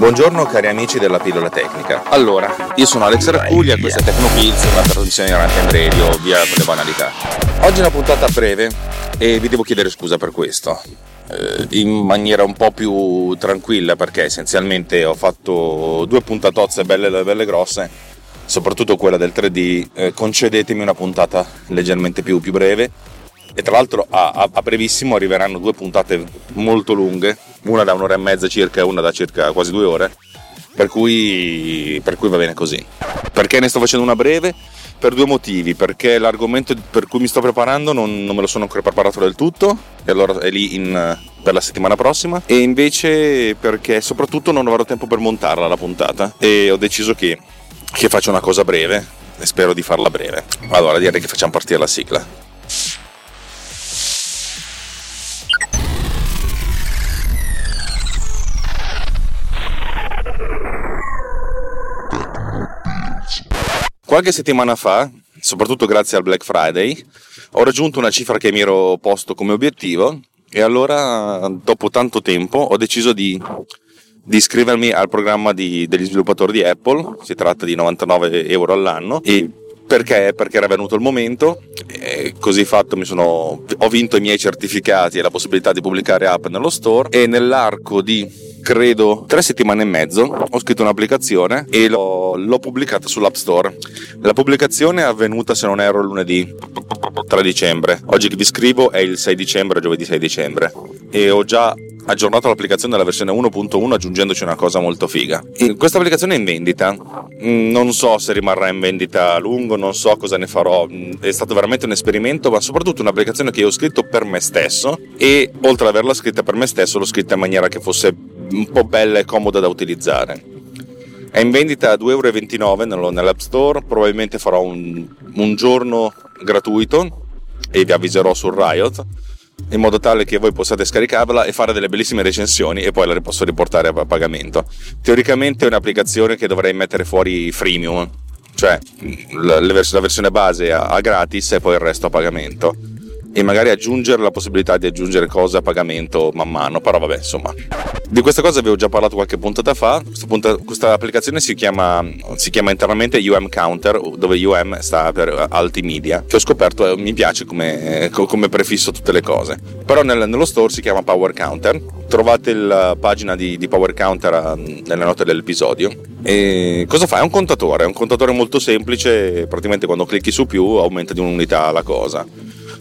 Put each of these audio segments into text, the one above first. Buongiorno cari amici della pillola tecnica. Allora, io sono Alex Racuglia, questa è TechnoPillz, una trasmissione di Ramping Radio, via con le banalità. Oggi è una puntata breve e vi devo chiedere scusa per questo, in maniera un po' più tranquilla, perché essenzialmente ho fatto 2 puntatozze belle grosse, soprattutto quella del 3D. Concedetemi una puntata leggermente più breve. E tra l'altro a brevissimo arriveranno 2 puntate molto lunghe, una da 1 ora e mezza circa e una da circa quasi 2 ore, per cui va bene così. Perché ne sto facendo una breve? Per 2 motivi, perché l'argomento per cui mi sto preparando non me lo sono ancora preparato del tutto, e allora è lì per la settimana prossima, e invece perché soprattutto non avrò tempo per montarla la puntata, e ho deciso che faccio una cosa breve, e spero di farla breve. Allora direi che facciamo partire la sigla. Qualche settimana fa, soprattutto grazie al Black Friday, ho raggiunto una cifra che mi ero posto come obiettivo, e allora dopo tanto tempo ho deciso di iscrivermi al programma degli sviluppatori di Apple. Si tratta di €99 all'anno, e perché era venuto il momento, e così fatto ho vinto i miei certificati e la possibilità di pubblicare app nello store, e nell'arco di credo 3 settimane e mezzo ho scritto un'applicazione e l'ho pubblicata sull'App Store. La pubblicazione è avvenuta, se non erro, lunedì 3 dicembre. Oggi che vi scrivo è il 6 dicembre, giovedì 6 dicembre, e ho già aggiornato l'applicazione alla versione 1.1, aggiungendoci una cosa molto figa. Questa applicazione è in vendita, non so se rimarrà in vendita a lungo, non so cosa ne farò. È stato veramente un esperimento, ma soprattutto un'applicazione che io ho scritto per me stesso, e oltre ad averla scritta per me stesso, l'ho scritta in maniera che fosse un po' bella e comoda da utilizzare. È in vendita a €2,29 nell'App Store. Probabilmente farò un giorno gratuito e vi avviserò sul Riot, in modo tale che voi possiate scaricarvela e fare delle bellissime recensioni, e poi la posso riportare a pagamento. Teoricamente è un'applicazione che dovrei mettere fuori freemium, cioè la versione base a gratis e poi il resto a pagamento, e magari aggiungere la possibilità di aggiungere cose a pagamento man mano. Però vabbè, insomma, di questa cosa vi ho già parlato qualche puntata fa. Questa applicazione si chiama internamente UM Counter, dove UM sta per Ultimedia, che ho scoperto mi piace come prefisso tutte le cose. Però nello store si chiama Power Counter. Trovate la pagina di Power Counter nelle note dell'episodio. E cosa fa? È un contatore molto semplice. Praticamente quando clicchi su più aumenta di un'unità la cosa.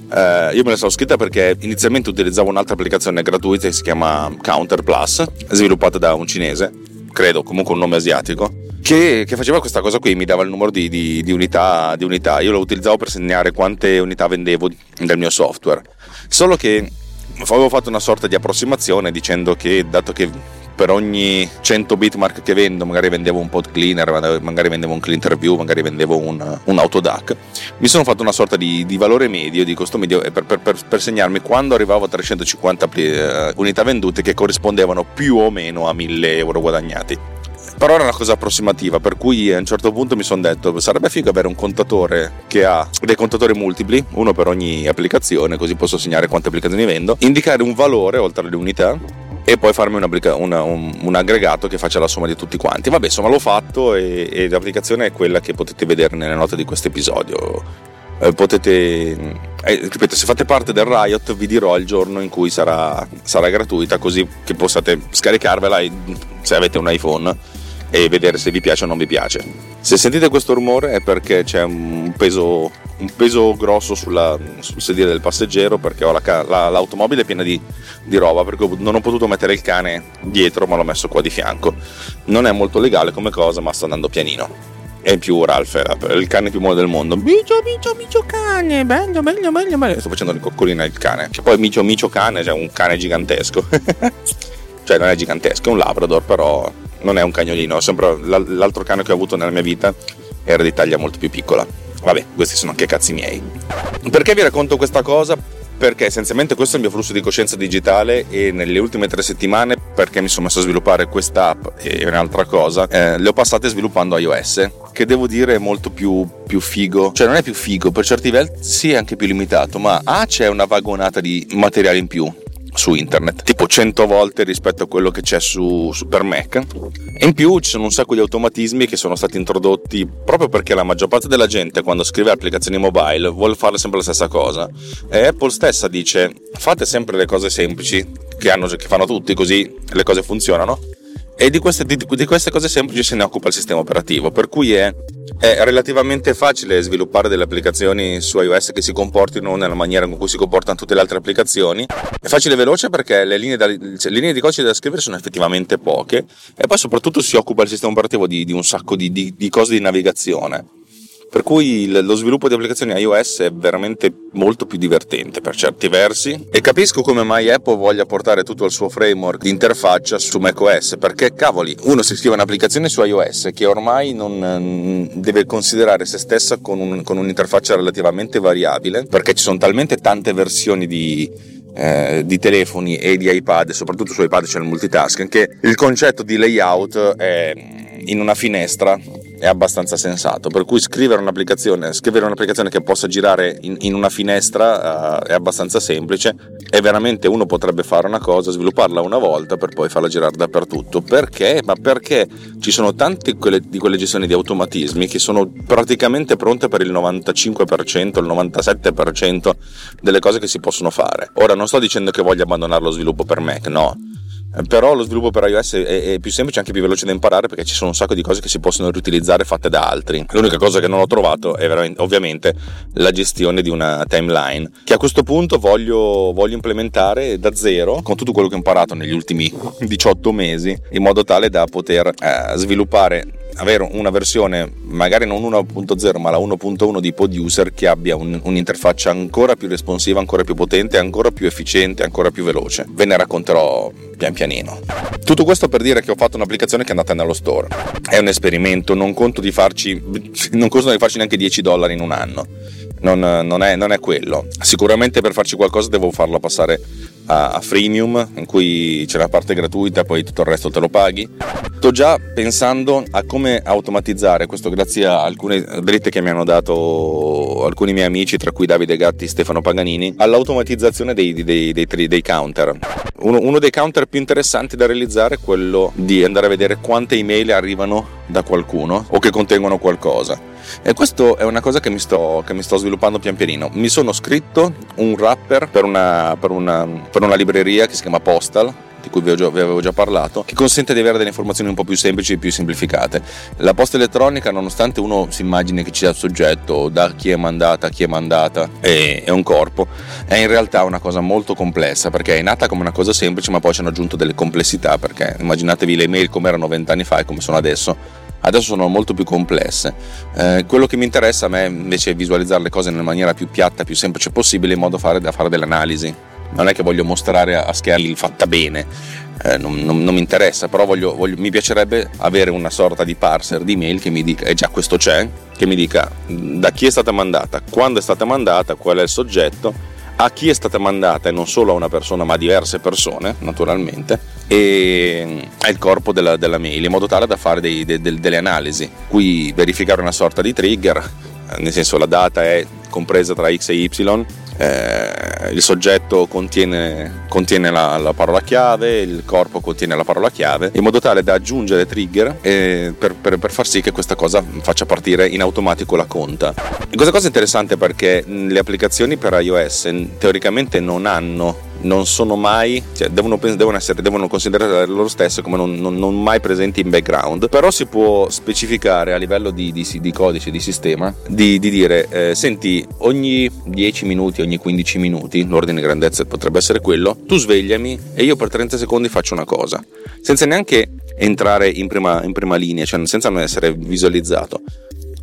Io me la sono scritta perché inizialmente utilizzavo un'altra applicazione gratuita che si chiama Counter Plus, sviluppata da un cinese, credo, comunque un nome asiatico, che faceva questa cosa qui, mi dava il numero di unità. Io lo utilizzavo per segnare quante unità vendevo del mio software, solo che avevo fatto una sorta di approssimazione dicendo che, dato che per ogni 100 bitmark che vendo magari vendevo un PodCleaner, magari vendevo un Cleaner View, magari vendevo un AutoDAC, mi sono fatto una sorta di valore medio, di costo medio, per segnarmi quando arrivavo a 350 unità vendute, che corrispondevano più o meno a €1.000 guadagnati. Però era una cosa approssimativa, per cui a un certo punto mi sono detto sarebbe figo avere un contatore che ha dei contatori multipli, uno per ogni applicazione, così posso segnare quante applicazioni vendo, indicare un valore oltre alle unità, e poi farmi un aggregato che faccia la somma di tutti quanti. Vabbè, insomma, l'ho fatto, e l'applicazione è quella che potete vedere nelle note di questo episodio. Ripeto, se fate parte del Riot vi dirò il giorno in cui sarà gratuita, così che possiate scaricarvela se avete un iPhone e vedere se vi piace o non vi piace. Se sentite questo rumore è perché c'è un peso grosso sul sedile del passeggero, perché ho l'automobile piena di roba, perché non ho potuto mettere il cane dietro, ma l'ho messo qua di fianco. Non è molto legale come cosa, ma sto andando pianino. E in più Ralph è il cane più buono del mondo. Micio cane, bello. Sto facendo l'incoccolina al cane, che poi micio cane, cioè un cane gigantesco. Cioè non è gigantesco, è un Labrador, però non è un cagnolino, sembra l'altro cane che ho avuto nella mia vita, era di taglia molto più piccola. Vabbè, questi sono anche cazzi miei. Perché vi racconto questa cosa? Perché essenzialmente questo è il mio flusso di coscienza digitale, e nelle ultime 3 settimane, perché mi sono messo a sviluppare questa app e un'altra cosa, le ho passate sviluppando iOS, che devo dire è molto più figo, cioè non è più figo, per certi versi è anche più limitato, ma c'è una vagonata di materiale in più su internet, tipo 100 volte rispetto a quello che c'è su per Mac, e in più ci sono un sacco di automatismi che sono stati introdotti proprio perché la maggior parte della gente, quando scrive applicazioni mobile, vuole fare sempre la stessa cosa, e Apple stessa dice: fate sempre le cose semplici che fanno tutti, così le cose funzionano. E di queste cose semplici se ne occupa il sistema operativo, per cui è relativamente facile sviluppare delle applicazioni su iOS che si comportino nella maniera con cui si comportano tutte le altre applicazioni. È facile e veloce perché le linee di codice da scrivere sono effettivamente poche, e poi soprattutto si occupa il sistema operativo di un sacco di cose di navigazione, per cui lo sviluppo di applicazioni iOS è veramente molto più divertente per certi versi, e capisco come mai Apple voglia portare tutto il suo framework di interfaccia su macOS, perché cavoli, uno si scrive un'applicazione su iOS che ormai non deve considerare se stessa con un'interfaccia relativamente variabile, perché ci sono talmente tante versioni di telefoni e di iPad, soprattutto su iPad c'è il multitasking, che il concetto di layout è in una finestra è abbastanza sensato, per cui scrivere un'applicazione che possa girare in una finestra è abbastanza semplice, e veramente uno potrebbe fare una cosa, svilupparla una volta per poi farla girare dappertutto. Perché? Ma perché ci sono tante di quelle gestioni di automatismi che sono praticamente pronte per il 95%, il 97% delle cose che si possono fare. Ora non sto dicendo che voglio abbandonare lo sviluppo per Mac, no, però lo sviluppo per iOS è più semplice, anche più veloce da imparare, perché ci sono un sacco di cose che si possono riutilizzare fatte da altri. L'unica cosa che non ho trovato è ovviamente la gestione di una timeline, che a questo punto voglio implementare da zero con tutto quello che ho imparato negli ultimi 18 mesi, in modo tale da poter avere una versione, magari non 1.0 ma la 1.1 di PodUser, che abbia un'interfaccia ancora più responsiva, ancora più potente, ancora più efficiente, ancora più veloce. Ve ne racconterò pian pianino. Tutto questo per dire che ho fatto un'applicazione che è andata nello store. È un esperimento, non costa di farci neanche $10 in un anno. Non è quello. Sicuramente per farci qualcosa devo farlo passare a freemium, in cui c'è la parte gratuita, poi tutto il resto te lo paghi. Sto già pensando a come automatizzare questo, grazie a alcune dritte che mi hanno dato alcuni miei amici, tra cui Davide Gatti e Stefano Paganini, all'automatizzazione dei counter. Uno dei counter più interessanti da realizzare è quello di andare a vedere quante email arrivano da qualcuno o che contengono qualcosa, e questo è una cosa che mi sto sviluppando pian pianino. Mi sono scritto un wrapper per una libreria che si chiama Postal, di cui vi avevo già parlato, che consente di avere delle informazioni un po' più semplici e più semplificate. La posta elettronica, nonostante uno si immagini che ci sia il soggetto, da chi è mandata e un corpo, è in realtà una cosa molto complessa, perché è nata come una cosa semplice ma poi ci hanno aggiunto delle complessità, perché immaginatevi le email come erano 20 anni fa e come sono adesso sono molto più complesse. Quello che mi interessa a me invece è visualizzare le cose nella maniera più piatta, più semplice possibile, in modo da fare delle analisi. Non è che voglio mostrare a schermi il fatta bene, non mi interessa, però mi piacerebbe avere una sorta di parser di mail che mi dica già questo c'è, che mi dica da chi è stata mandata, quando è stata mandata, qual è il soggetto, a chi è stata mandata, e non solo a una persona ma a diverse persone naturalmente, e è il corpo della mail, in modo tale da fare delle analisi, qui verificare una sorta di trigger, nel senso la data è compresa tra X e Y, il soggetto contiene la parola chiave, il corpo contiene la parola chiave, in modo tale da aggiungere trigger per far sì che questa cosa faccia partire in automatico la conta. E questa cosa è interessante perché le applicazioni per iOS teoricamente devono considerare loro stesse come non mai presenti in background, però si può specificare a livello di codice, di sistema, di dire senti, ogni 10 minuti, ogni 15 minuti, l'ordine di grandezza potrebbe essere quello, tu svegliami e io per 30 secondi faccio una cosa, senza neanche entrare in prima linea, cioè senza non essere visualizzato.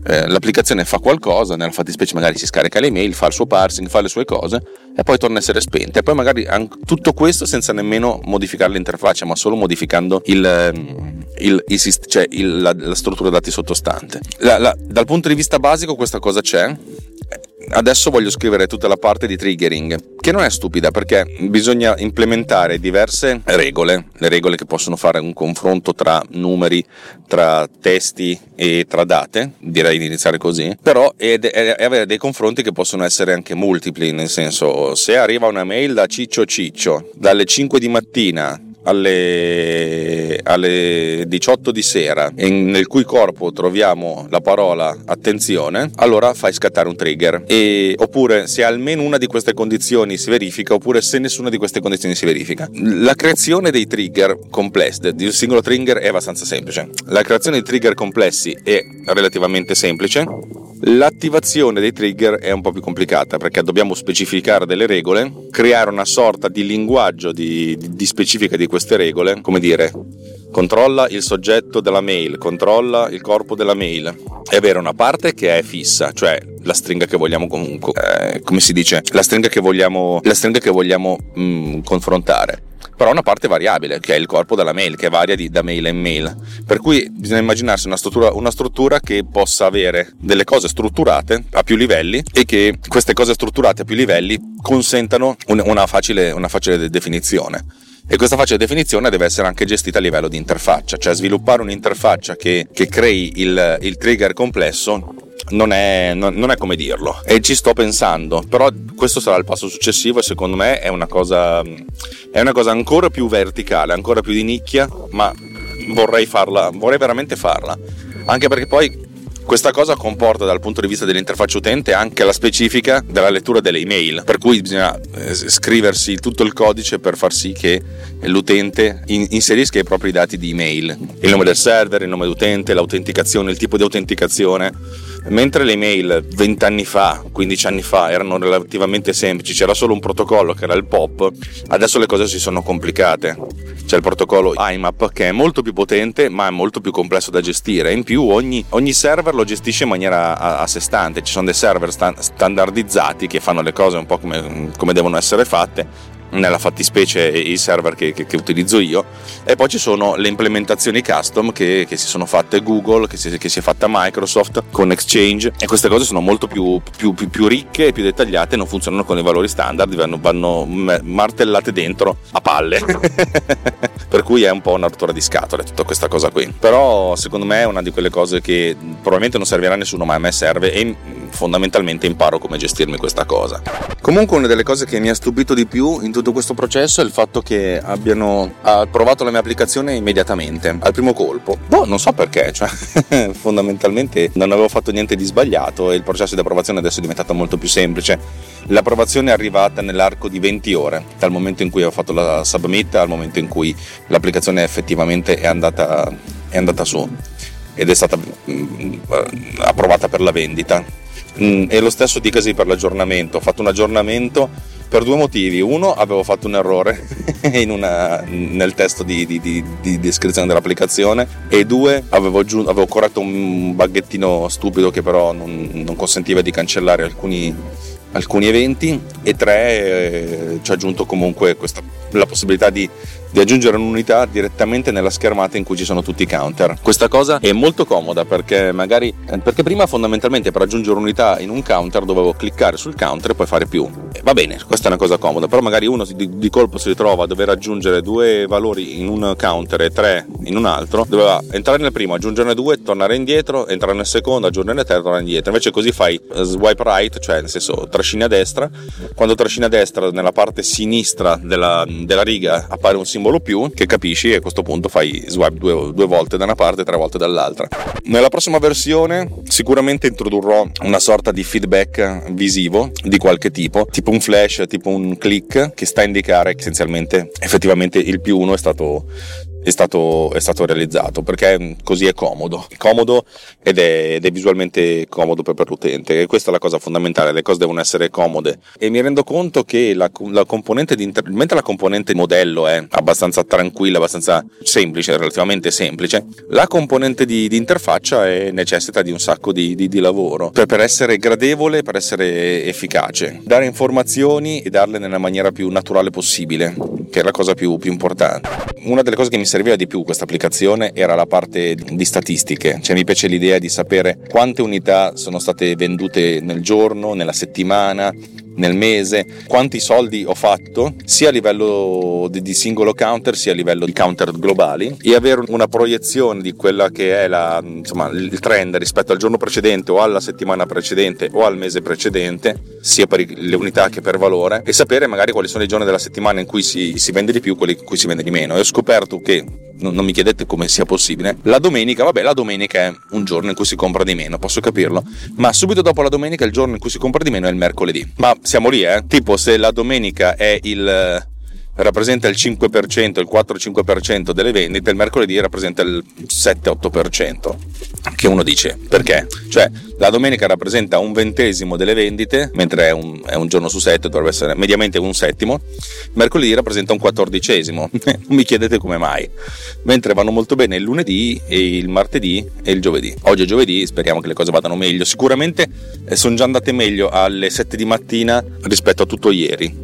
l'applicazione fa qualcosa, nella fattispecie magari si scarica le mail, fa il suo parsing, fa le sue cose e poi torna a essere spenta, e poi magari tutto questo senza nemmeno modificare l'interfaccia, ma solo modificando la struttura dati sottostante. Dal punto di vista basico questa cosa c'è. Adesso voglio scrivere tutta la parte di triggering, che non è stupida, perché bisogna implementare diverse regole, le regole che possono fare un confronto tra numeri, tra testi e tra date, direi di iniziare così, però e avere dei confronti che possono essere anche multipli, nel senso, se arriva una mail da Ciccio dalle 5 di mattina alle 18 di sera, nel cui corpo troviamo la parola attenzione, allora fai scattare un trigger, oppure se almeno una di queste condizioni si verifica, oppure se nessuna di queste condizioni si verifica. La creazione dei trigger complessi, di un singolo trigger, è abbastanza semplice. La creazione di trigger complessi è relativamente semplice. L'attivazione dei trigger è un po' più complicata, perché dobbiamo specificare delle regole, creare una sorta di linguaggio di specifica di queste regole, come dire, controlla il soggetto della mail, controlla il corpo della mail, e avere una parte che è fissa, cioè la stringa che vogliamo comunque, come si dice, la stringa che vogliamo confrontare, però una parte variabile che è il corpo della mail, che varia da mail in mail, per cui bisogna immaginarsi una struttura che possa avere delle cose strutturate a più livelli, e che queste cose strutturate a più livelli consentano una facile definizione, e questa facile definizione deve essere anche gestita a livello di interfaccia, cioè sviluppare un'interfaccia che crei il trigger complesso non è come dirlo, e ci sto pensando, però questo sarà il passo successivo, e secondo me è una cosa ancora più verticale, ancora più di nicchia, ma vorrei veramente farla, anche perché poi questa cosa comporta dal punto di vista dell'interfaccia utente anche la specifica della lettura delle email, per cui bisogna scriversi tutto il codice per far sì che l'utente inserisca i propri dati di email, il nome del server, il nome d'utente, l'autenticazione, il tipo di autenticazione. Mentre le email 20 anni fa, 15 anni fa erano relativamente semplici, c'era solo un protocollo che era il POP, adesso le cose si sono complicate, c'è il protocollo IMAP che è molto più potente, ma è molto più complesso da gestire, in più ogni server lo gestisce in maniera a sé stante, ci sono dei server standardizzati che fanno le cose un po' come devono essere fatte, nella fattispecie i server che utilizzo io, e poi ci sono le implementazioni custom che si sono fatte Google, che si è fatta Microsoft con Exchange, e queste cose sono molto più ricche e più dettagliate, non funzionano con i valori standard, vanno martellate dentro a palle per cui è un po' una rottura di scatole tutta questa cosa qui, però secondo me è una di quelle cose che probabilmente non servirà a nessuno, ma a me serve, e fondamentalmente imparo come gestirmi questa cosa. Comunque una delle cose che mi ha stupito di più in tutto questo processo è il fatto che abbiano approvato la mia applicazione immediatamente, al primo colpo, non so perché, cioè fondamentalmente non avevo fatto niente di sbagliato, e il processo di approvazione adesso è diventato molto più semplice. L'approvazione è arrivata nell'arco di 20 ore dal momento in cui ho fatto la submit al momento in cui l'applicazione effettivamente è andata su ed è stata approvata per la vendita. E lo stesso dicasi per l'aggiornamento. Ho fatto un aggiornamento per due motivi: uno, avevo fatto un errore nel testo di descrizione dell'applicazione, e due, avevo corretto un baghettino stupido che però non consentiva di cancellare alcuni eventi, e tre, ci ho aggiunto comunque la possibilità di aggiungere un'unità direttamente nella schermata in cui ci sono tutti i counter. Questa cosa è molto comoda perché prima fondamentalmente per aggiungere un'unità in un counter dovevo cliccare sul counter e poi fare più. Va bene, questa è una cosa comoda, però magari uno di colpo si ritrova a dover aggiungere due valori in un counter e tre in un altro, doveva entrare nel primo, aggiungerne due, tornare indietro, entrare nel secondo, aggiungerne tre, tornare indietro. Invece così fai swipe right, cioè nel senso trascini a destra, quando trascini a destra nella parte sinistra della riga appare un simbolo più che capisci, e a questo punto fai swipe due volte da una parte e tre volte dall'altra. Nella prossima versione sicuramente introdurrò una sorta di feedback visivo di qualche tipo un flash, tipo un click, che sta a indicare essenzialmente effettivamente il +1 è stato è stato realizzato, perché così è comodo ed è visualmente comodo per l'utente, e questa è la cosa fondamentale. Le cose devono essere comode, e mi rendo conto che la componente mentre la componente modello è abbastanza tranquilla, abbastanza semplice, relativamente semplice, la componente di interfaccia necessita di un sacco di lavoro per essere gradevole, per essere efficace, dare informazioni e darle nella maniera più naturale possibile, che è la cosa più importante. Una delle cose che mi serviva di più questa applicazione era la parte di statistiche, cioè mi piace l'idea di sapere quante unità sono state vendute nel giorno, nella settimana, nel mese, quanti soldi ho fatto sia a livello di singolo counter sia a livello di counter globali, e avere una proiezione di quella che è il trend rispetto al giorno precedente o alla settimana precedente o al mese precedente, sia per le unità che per valore, e sapere magari quali sono i giorni della settimana in cui si vende di più, quelli in cui si vende di meno. E ho scoperto che, non mi chiedete come sia possibile, la domenica è un giorno in cui si compra di meno, posso capirlo, ma subito dopo la domenica il giorno in cui si compra di meno è il mercoledì. Ma siamo lì, tipo se la domenica rappresenta il 5%, il 4-5% delle vendite, il mercoledì rappresenta il 7-8%, che uno dice perché? Cioè la domenica rappresenta 1/20 delle vendite, mentre è un giorno su 7, dovrebbe essere mediamente 1/7, mercoledì rappresenta 1/14, non mi chiedete come mai, mentre vanno molto bene il lunedì e il martedì e il giovedì. Oggi è giovedì, speriamo che le cose vadano meglio, sicuramente sono già andate meglio alle 7 di mattina rispetto a tutto ieri.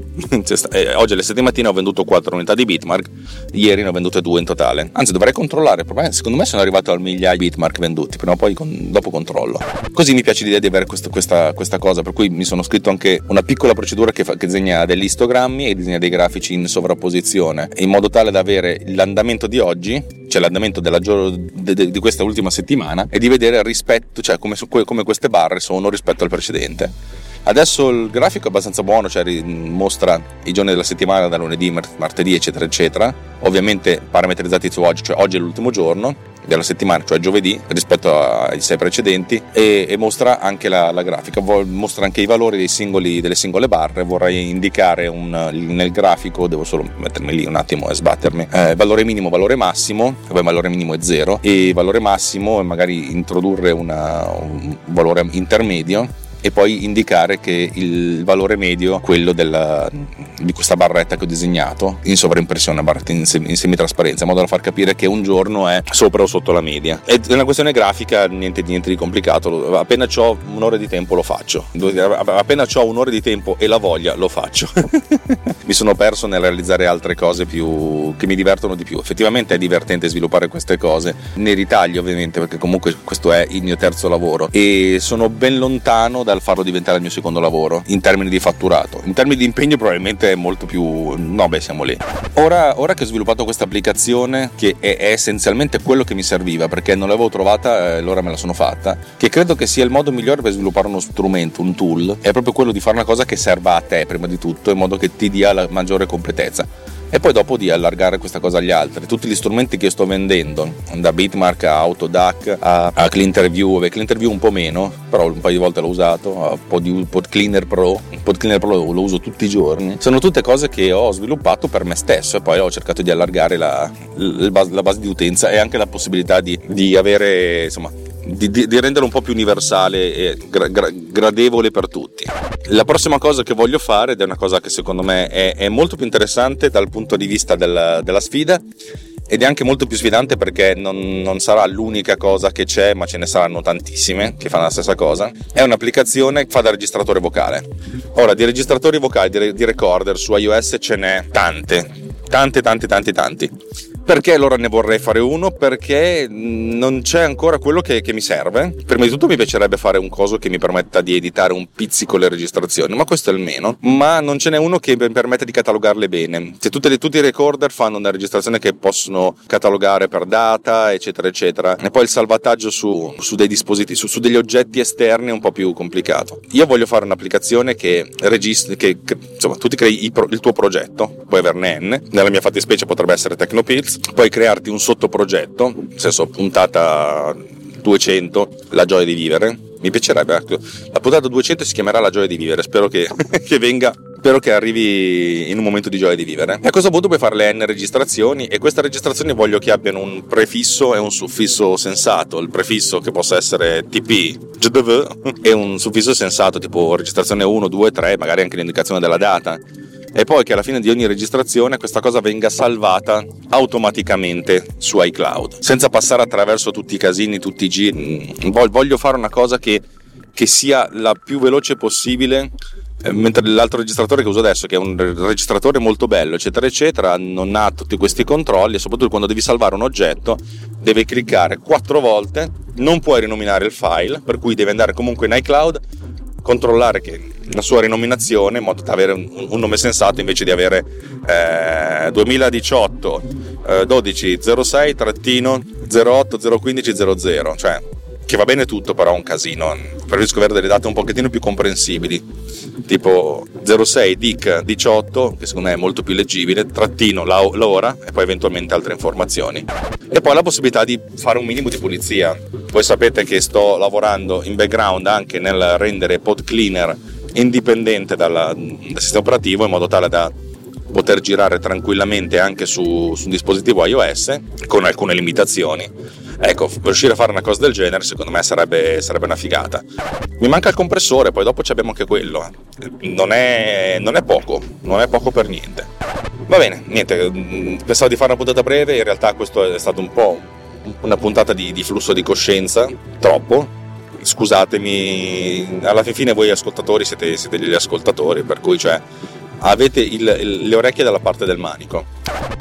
Oggi alle 7 di mattina ho venduto 4 unità di Bitmark, ieri ne ho vendute 2 in totale. Anzi, dovrei controllare, secondo me sono arrivato al migliaio di Bitmark venduti, prima o poi dopo controllo. Così mi piace l'idea di avere questa cosa, per cui mi sono scritto anche una piccola procedura che disegna degli istogrammi e disegna dei grafici in sovrapposizione, in modo tale da avere l'andamento di oggi, cioè l'andamento di questa ultima settimana, e di vedere rispetto, cioè come queste barre sono rispetto al precedente. Adesso il grafico è abbastanza buono, cioè mostra i giorni della settimana da lunedì, martedì, eccetera eccetera, ovviamente parametrizzati su oggi, cioè oggi è l'ultimo giorno della settimana, cioè giovedì, rispetto ai 6 precedenti, e mostra anche la grafica, mostra anche i valori delle singole barre. Vorrei indicare nel grafico, devo solo mettermi lì un attimo e sbattermi, valore minimo, valore massimo, poi valore minimo è 0 e valore massimo, e magari introdurre un valore intermedio, e poi indicare che il valore medio, quello di questa barretta che ho disegnato in sovraimpressione, barretta in semitrasparenza, in modo da far capire che un giorno è sopra o sotto la media. È una questione grafica, niente di complicato, appena c'ho un'ora di tempo lo faccio, appena c'ho un'ora di tempo e la voglia lo faccio. Mi sono perso nel realizzare altre cose che mi divertono di più. Effettivamente è divertente sviluppare queste cose, ne ritaglio ovviamente, perché comunque questo è il mio terzo lavoro e sono ben lontano dal farlo diventare il mio secondo lavoro in termini di fatturato. In termini di impegno probabilmente è molto più... siamo lì. Ora che ho sviluppato questa applicazione, che è essenzialmente quello che mi serviva, perché non l'avevo trovata, allora me la sono fatta, che credo che sia il modo migliore per sviluppare uno strumento, un tool, è proprio quello di fare una cosa che serva a te prima di tutto, in modo che ti dia la maggiore completezza, e poi dopo di allargare questa cosa agli altri. Tutti gli strumenti che sto vendendo, da Bitmark a AutoDAC a Cleaner View, un po' meno, però un paio di volte l'ho usato, a PodCleaner Pro lo uso tutti i giorni, sono tutte cose che ho sviluppato per me stesso, e poi ho cercato di allargare la base di utenza e anche la possibilità di avere, di rendere un po' più universale e gradevole per tutti. La prossima cosa che voglio fare, ed è una cosa che secondo me è molto più interessante dal punto di vista della sfida, ed è anche molto più sfidante, perché non sarà l'unica cosa che c'è, ma ce ne saranno tantissime che fanno la stessa cosa, è un'applicazione che fa da registratore vocale. Ora, di registratori vocali, di recorder su iOS ce n'è tanti. Perché allora ne vorrei fare uno? Perché non c'è ancora quello che mi serve. Prima di tutto mi piacerebbe fare un coso che mi permetta di editare un pizzico le registrazioni, ma questo è il meno. Ma non ce n'è uno che mi permette di catalogarle bene. Se tutti i recorder fanno una registrazione che possono catalogare per data, eccetera eccetera, e poi il salvataggio su dei dispositivi, su degli oggetti esterni è un po' più complicato. Io voglio fare un'applicazione che registri, tu ti crei il tuo progetto, puoi averne n, nella mia fattispecie potrebbe essere TechnoPillz. Puoi crearti un sottoprogetto, nel senso puntata 200, la gioia di vivere. Mi piacerebbe, la puntata 200 si chiamerà la gioia di vivere, spero che venga spero che arrivi in un momento di gioia di vivere. E a questo punto puoi fare le n registrazioni, e queste registrazioni voglio che abbiano un prefisso e un suffisso sensato. Il prefisso che possa essere tp jdv e un suffisso sensato tipo registrazione 1, 2, 3, magari anche l'indicazione della data. E poi che alla fine di ogni registrazione questa cosa venga salvata automaticamente su iCloud, senza passare attraverso tutti i casini, tutti i giri. Voglio fare una cosa che sia la più veloce possibile, mentre l'altro registratore che uso adesso, che è un registratore molto bello eccetera eccetera, non ha tutti questi controlli, e soprattutto quando devi salvare un oggetto devi cliccare 4 volte, non puoi rinominare il file, per cui devi andare comunque in iCloud, controllare che la sua rinominazione, in modo da avere un nome sensato, invece di avere 2018 1206-08-015-00, cioè che va bene tutto, però è un casino. Preferisco avere delle date un pochettino più comprensibili, tipo 06 DIC 18, che secondo me è molto più leggibile, trattino l'ora e poi eventualmente altre informazioni. E poi la possibilità di fare un minimo di pulizia. Voi sapete che sto lavorando in background anche nel rendere PodCleaner indipendente dal sistema operativo, in modo tale da poter girare tranquillamente anche su un dispositivo iOS con alcune limitazioni. Ecco, riuscire a fare una cosa del genere secondo me sarebbe una figata. Mi manca il compressore, poi dopo ci abbiamo anche quello. Non è poco per niente. Va bene, niente, pensavo di fare una puntata breve, in realtà questo è stato un po' una puntata di flusso di coscienza, troppo. Scusatemi, alla fine voi ascoltatori siete degli ascoltatori, per cui cioè avete le orecchie dalla parte del manico.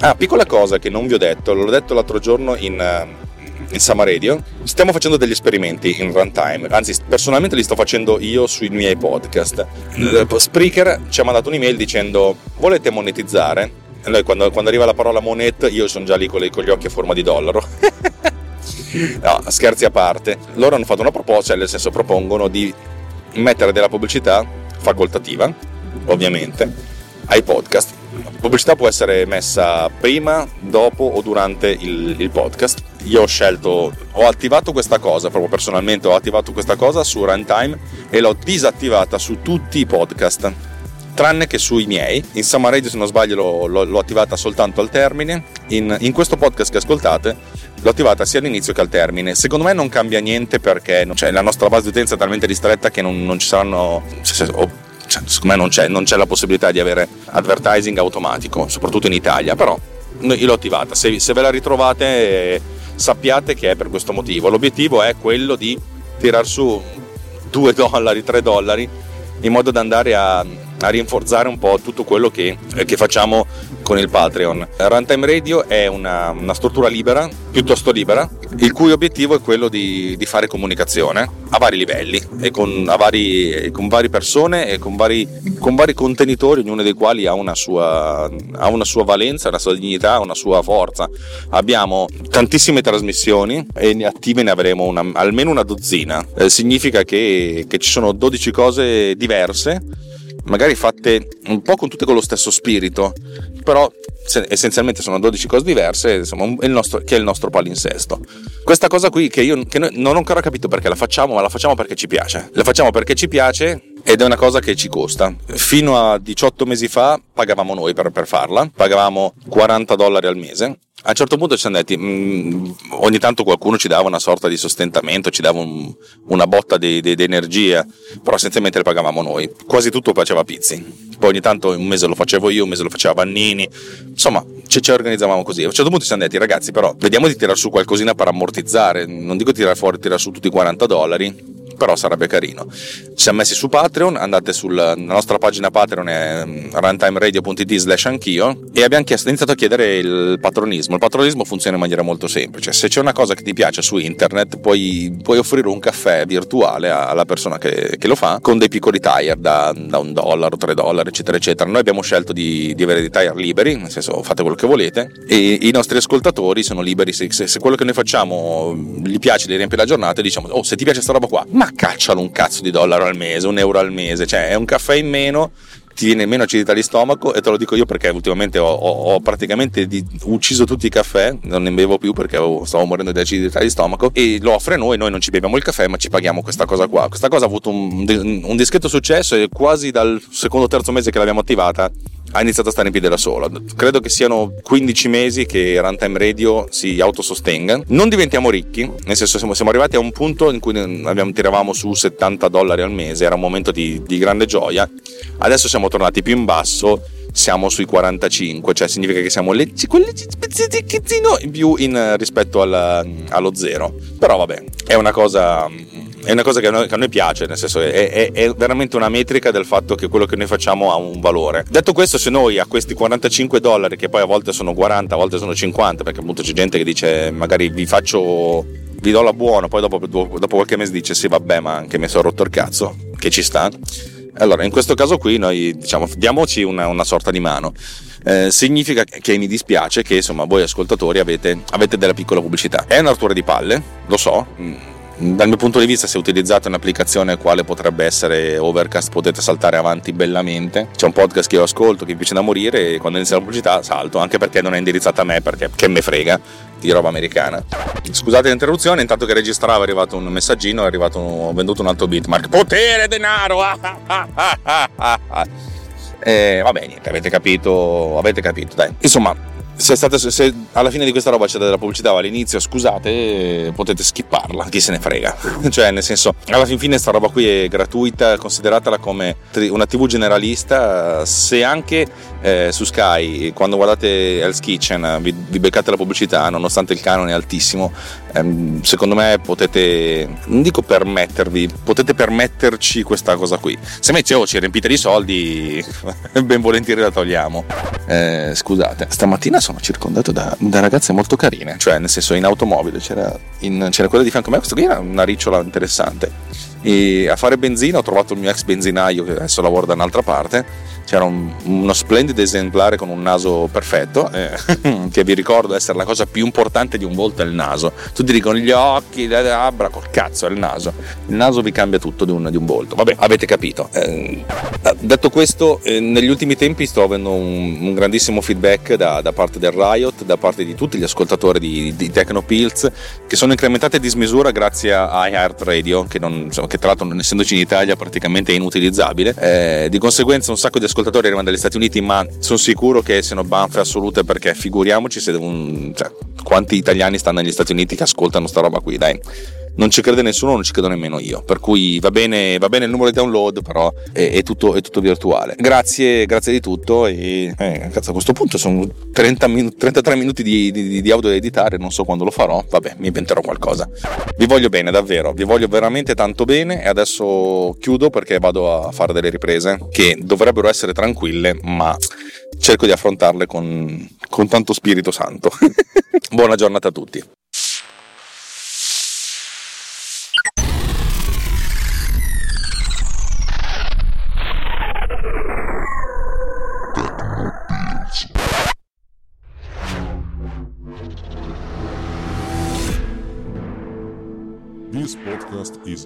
Ah, piccola cosa che non vi ho detto, l'ho detto l'altro giorno in Sama Radio, stiamo facendo degli esperimenti in runtime, anzi personalmente li sto facendo io sui miei podcast. Spreaker ci ha mandato un'email dicendo: volete monetizzare? Allora, quando arriva la parola monet io sono già lì con gli occhi a forma di dollaro. No, scherzi a parte, loro hanno fatto una proposta, nel senso propongono di mettere della pubblicità facoltativa, ovviamente, ai podcast. La pubblicità può essere messa prima, dopo o durante il podcast. Io ho attivato questa cosa su Runtime e l'ho disattivata su tutti i podcast, tranne che sui miei. In Summer Radio, se non sbaglio, l'ho attivata soltanto al termine. In questo podcast che ascoltate l'ho attivata sia all'inizio che al termine. Secondo me non cambia niente, perché cioè, la nostra base di utenza è talmente ristretta che non ci saranno... Cioè, secondo me non c'è la possibilità di avere advertising automatico, soprattutto in Italia, però io l'ho attivata. Se ve la ritrovate, sappiate che è per questo motivo. L'obiettivo è quello di tirar su $2, $3, in modo da andare a rinforzare un po' tutto quello che facciamo con il Patreon. Runtime Radio è una struttura libera, piuttosto libera, il cui obiettivo è quello di fare comunicazione a vari livelli e con varie persone e con vari contenitori, ognuno dei quali ha una sua valenza, una sua dignità, una sua forza. Abbiamo tantissime trasmissioni e attive ne avremo almeno una dozzina. Significa che ci sono 12 cose diverse, magari fatte un po' con tutte con lo stesso spirito, però essenzialmente sono 12 cose diverse, insomma, che è il nostro palinsesto. Questa cosa qui che noi non ho ancora capito perché la facciamo, ma la facciamo perché ci piace. La facciamo perché ci piace ed è una cosa che ci costa. Fino a 18 mesi fa pagavamo noi per farla, pagavamo $40 al mese. A un certo punto ci siamo detti, ogni tanto qualcuno ci dava una sorta di sostentamento, ci dava una botta di energia, però essenzialmente le pagavamo noi. Quasi tutto faceva Pizzi, poi ogni tanto un mese lo facevo io, un mese lo faceva Bannini, insomma ci organizzavamo così. A un certo punto ci siamo detti: ragazzi, però vediamo di tirar su qualcosina per ammortizzare, non dico tirar su tutti i $40, però sarebbe carino. Ci siamo messi su Patreon, andate sulla nostra pagina Patreon, è runtimeradio.it/anch'io, e abbiamo iniziato a chiedere il patronismo. Il patronismo funziona in maniera molto semplice: se c'è una cosa che ti piace su internet puoi offrire un caffè virtuale alla persona che lo fa, con dei piccoli tire da $1, $3 eccetera eccetera. Noi abbiamo scelto di avere dei tire liberi, nel senso fate quello che volete, e i nostri ascoltatori sono liberi, se quello che noi facciamo gli piace, li riempie la giornata, e diciamo: oh, se ti piace sta roba qua, ma caccialo un cazzo di dollaro al mese, €1 al mese, cioè è un caffè in meno, ti viene meno acidità di stomaco, e te lo dico io perché ultimamente ho praticamente ucciso tutti i caffè, non ne bevo più perché stavo morendo di acidità di stomaco, e lo offre a noi, noi non ci beviamo il caffè ma ci paghiamo questa cosa qua. Questa cosa ha avuto un discreto successo e quasi dal secondo o terzo mese che l'abbiamo attivata ha iniziato a stare in piedi da sola. Credo che siano 15 mesi che Runtime Radio si autosostenga. Non diventiamo ricchi, nel senso siamo arrivati a un punto in cui tiravamo su $70 al mese, era un momento di grande gioia. Adesso siamo tornati più in basso, siamo sui 45, cioè significa che siamo quel pezzettino in più rispetto allo zero. Però vabbè, è una cosa che a noi piace, nel senso è veramente una metrica del fatto che quello che noi facciamo ha un valore. Detto questo, se noi a questi $45, che poi a volte sono 40, a volte sono 50, perché appunto c'è gente che dice magari vi do la buona, poi dopo qualche mese dice sì vabbè ma anche mi sono rotto il cazzo, che ci sta. Allora in questo caso qui noi diciamo diamoci una sorta di mano. Significa che mi dispiace che insomma voi ascoltatori avete della piccola pubblicità. È una rottura di palle, lo so. Dal mio punto di vista, se utilizzate un'applicazione quale potrebbe essere Overcast, potete saltare avanti bellamente. C'è un podcast che io ascolto che mi piace da morire, e quando inizia la pubblicità salto, anche perché non è indirizzata a me, perché che me frega di roba americana. Scusate l'interruzione, intanto che registravo è arrivato un messaggino, ho venduto un altro Bitmark. Potere denaro! Vabbè, niente, avete capito, dai. Insomma, se alla fine di questa roba c'è della pubblicità all'inizio, scusate, potete skipparla, chi se ne frega. Cioè, nel senso, alla fin fine sta roba qui è gratuita, consideratela come una TV generalista. Se anche su Sky, quando guardate Hell's Kitchen, vi beccate la pubblicità, nonostante il canone è altissimo, secondo me potete permetterci questa cosa qui. Se invece ci riempite di soldi, ben volentieri la togliamo. Scusate, stamattina sono circondato da ragazze molto carine, cioè nel senso in automobile c'era quella di fianco a me, questa qui era una ricciola interessante, e a fare benzina ho trovato il mio ex benzinaio che adesso lavora da un'altra parte. C'era uno splendido esemplare con un naso perfetto, che vi ricordo essere la cosa più importante di un volto è il naso. Tutti dicono gli occhi, le labbra, col cazzo è il naso. Il naso vi cambia tutto di un volto. Vabbè, avete capito. Detto questo, negli ultimi tempi sto avendo un grandissimo feedback da parte del Riot, da parte di tutti gli ascoltatori di TechnoPillz, che sono incrementati a dismisura grazie a iHeart Radio, che tra l'altro, non essendoci in Italia, praticamente è inutilizzabile. Di conseguenza un sacco di ascoltatori arrivano dagli Stati Uniti, ma sono sicuro che siano banfe assolute, perché figuriamoci se quanti italiani stanno negli Stati Uniti che ascoltano sta roba qui, dai. Non ci crede nessuno, non ci credo nemmeno io, per cui va bene il numero di download, però è tutto virtuale. Grazie di tutto, e cazzo, a questo punto sono 33 minuti di audio da editare, non so quando lo farò, vabbè, mi inventerò qualcosa. Vi voglio bene, davvero, vi voglio veramente tanto bene, e adesso chiudo perché vado a fare delle riprese che dovrebbero essere tranquille, ma cerco di affrontarle con tanto spirito santo. Buona giornata a tutti. This podcast is